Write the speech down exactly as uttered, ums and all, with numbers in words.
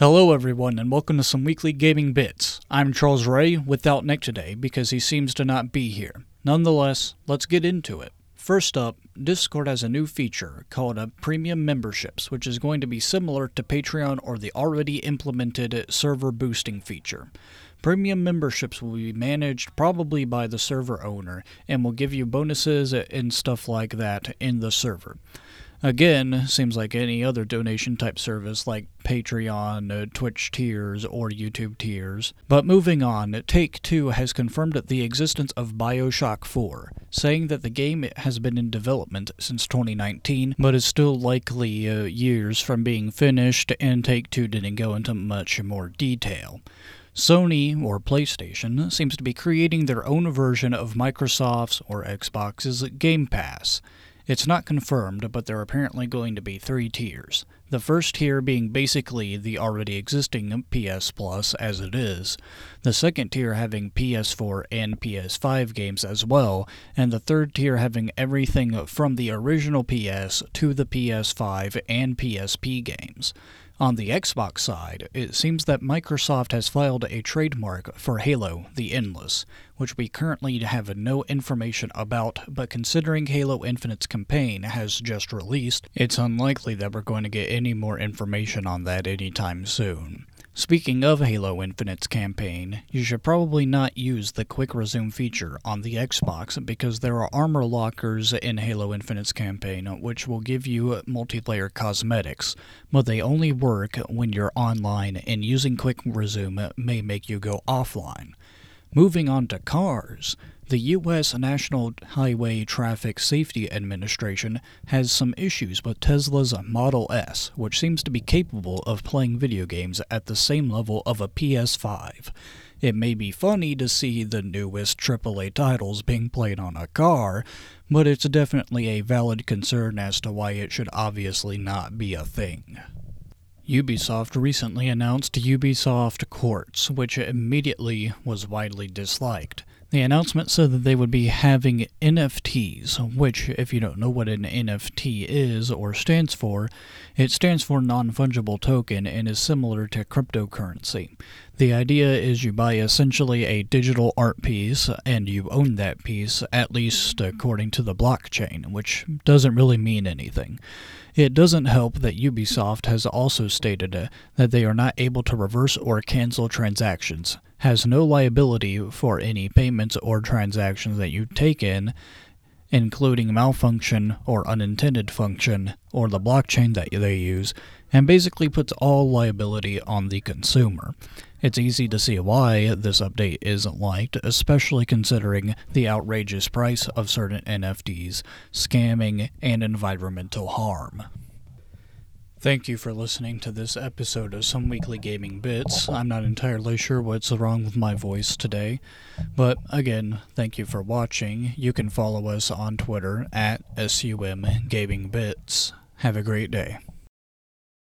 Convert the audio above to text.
Hello everyone and welcome to some weekly gaming bits. I'm Charles Ray, without Nick today because he seems to not be here. Nonetheless, let's get into it. First up, Discord has a new feature called a Premium Memberships, which is going to be similar to Patreon or the already implemented server boosting feature. Premium Memberships will be managed probably by the server owner and will give you bonuses and stuff like that in the server. Again, seems like any other donation type service like Patreon, uh, Twitch tiers, or YouTube tiers. But moving on, Take Two has confirmed the existence of Bioshock four, saying that the game has been in development since twenty nineteen, but is still likely uh, years from being finished, and Take Two didn't go into much more detail. Sony, or PlayStation, seems to be creating their own version of Microsoft's, or Xbox's, Game Pass. It's not confirmed, but there are apparently going to be three tiers. The first tier being basically the already existing P S Plus as it is, the second tier having P S four and P S five games as well, and the third tier having everything from the original P S to the P S five and P S P games. On the Xbox side, it seems that Microsoft has filed a trademark for Halo: The Endless, which we currently have no information about, but considering Halo Infinite's campaign has just released, it's unlikely that we're going to get any more information on that anytime soon. Speaking of Halo Infinite's campaign, you should probably not use the Quick Resume feature on the Xbox because there are armor lockers in Halo Infinite's campaign which will give you multiplayer cosmetics, but they only work when you're online and using Quick Resume may make you go offline. Moving on to cars, the U S National Highway Traffic Safety Administration has some issues with Tesla's Model S, which seems to be capable of playing video games at the same level of a P S five. It may be funny to see the newest triple A titles being played on a car, but it's definitely a valid concern as to why it should obviously not be a thing. Ubisoft recently announced Ubisoft Quartz, which immediately was widely disliked. The announcement said that they would be having N F Ts, which, if you don't know what an N F T is or stands for, it stands for non-fungible token and is similar to cryptocurrency. The idea is you buy essentially a digital art piece and you own that piece, at least according to the blockchain, which doesn't really mean anything. It doesn't help that Ubisoft has also stated uh, that they are not able to reverse or cancel transactions, has no liability for any payments or transactions that you take in, including malfunction or unintended function or the blockchain that they use, and basically puts all liability on the consumer. It's easy to see why this update isn't liked, especially considering the outrageous price of certain N F Ts, scamming, and environmental harm. Thank you for listening to this episode of Some Weekly Gaming Bits. I'm not entirely sure what's wrong with my voice today, but again, thank you for watching. You can follow us on Twitter at S U M Gaming Bits. Have a great day.